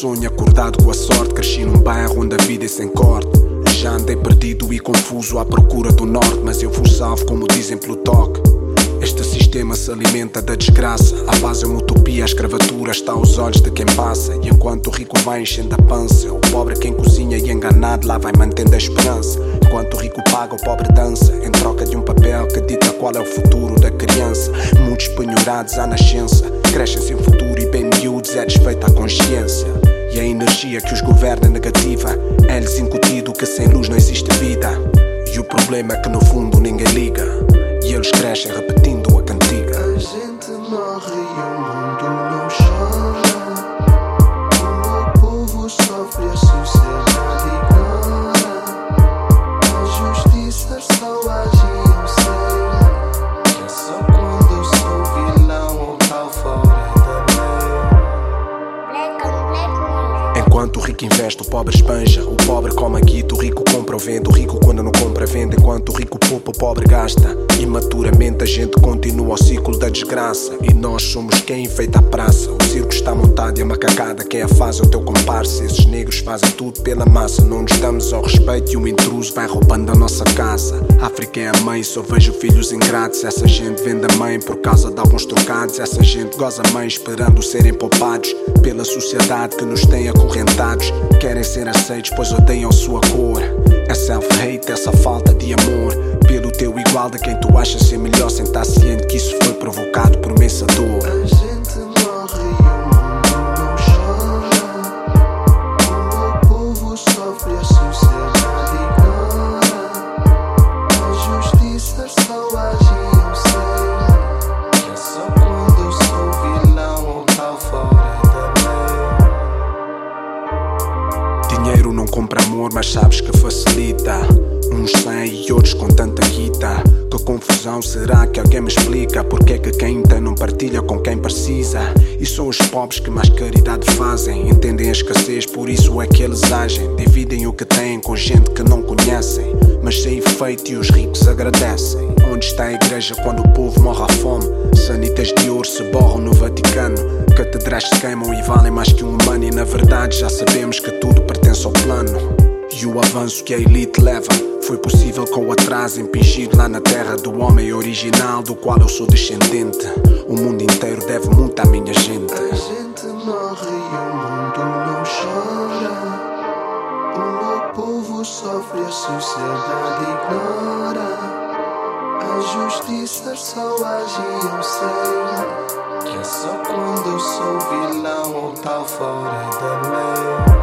sonho acordado com a sorte. Cresci num bairro onde a vida é sem corte. Eu já andei perdido e confuso à procura do norte, mas eu fui salvo, como dizem, pelo toque. Este sistema se alimenta da desgraça. A paz é uma utopia, a escravatura está aos olhos de quem passa. E enquanto o rico vai enchendo a pança, o pobre é quem cozinha e enganado lá vai mantendo a esperança. Enquanto o rico paga, o pobre dança em troca de um papel que dita qual é o futuro da criança. Muitos penhorados à nascença crescem sem futuro e bem miúdos é desfeita a consciência. E a energia que os governa é negativa, é-lhes incutido que sem luz não existe vida. E o problema é que no fundo ninguém liga e eles crescem repetindo a cantiga. A gente morre e o mundo não chora. O meu povo sofre, a sociedade ignora. A justiça só age e eu sei que é só quando eu sou vilão ou tal fora da lei. Enquanto o rico investe, o pobre espanja. O pobre come a guita, o rico compra ou vende. O rico quando não compra vende, enquanto o rico poupa, o pobre gasta. Imaturamente a gente continua o ciclo da desgraça. E nós somos quem enfeita a praça. O circo está montado e a macacada quem a faz é o teu comparsa. Esses negros fazem tudo pela massa, não nos damos ao respeito e o intruso vai roubando a nossa casa. A África é a mãe, só vejo filhos ingratos. Essa gente vende a mãe por causa de alguns trocados. Essa gente goza a mãe esperando serem poupados pela sociedade que nos tem acorrentados. Querem ser aceitos pois odeiam sua cor. É self-hate, essa falta de amor pelo teu igual, de quem tu achas ser melhor, sem estar ciente que isso foi provocado por imensa dor. A gente morre e o mundo não chora. O meu povo sofre, a sociedade ignora. A justiça só age e eu sei que é só quando eu sou vilão ou tal fora da lei. Dinheiro não compra amor, mas sabes que facilita. Uns 100 e outros com tanta guita. Que confusão, será que alguém me explica? Porque é que quem tem não partilha com quem precisa? E são os pobres que mais caridade fazem. Entendem a escassez, por isso é que eles agem. Dividem o que têm com gente que não conhecem, mas sem efeito e os ricos agradecem. Onde está a igreja quando o povo morre à fome? Sanitas de ouro se borram no Vaticano. Catedrais se queimam e valem mais que um humano. E na verdade já sabemos que tudo pertence ao plano. E o avanço que a elite leva foi possível com o atraso impingido lá na terra do homem original, do qual eu sou descendente. O mundo inteiro deve muito à minha gente. A gente morre e o mundo não chora. O meu povo sofre, a sociedade ignora. A justiça só age e eu sei que é só quando eu sou vilão ou tal fora da lei.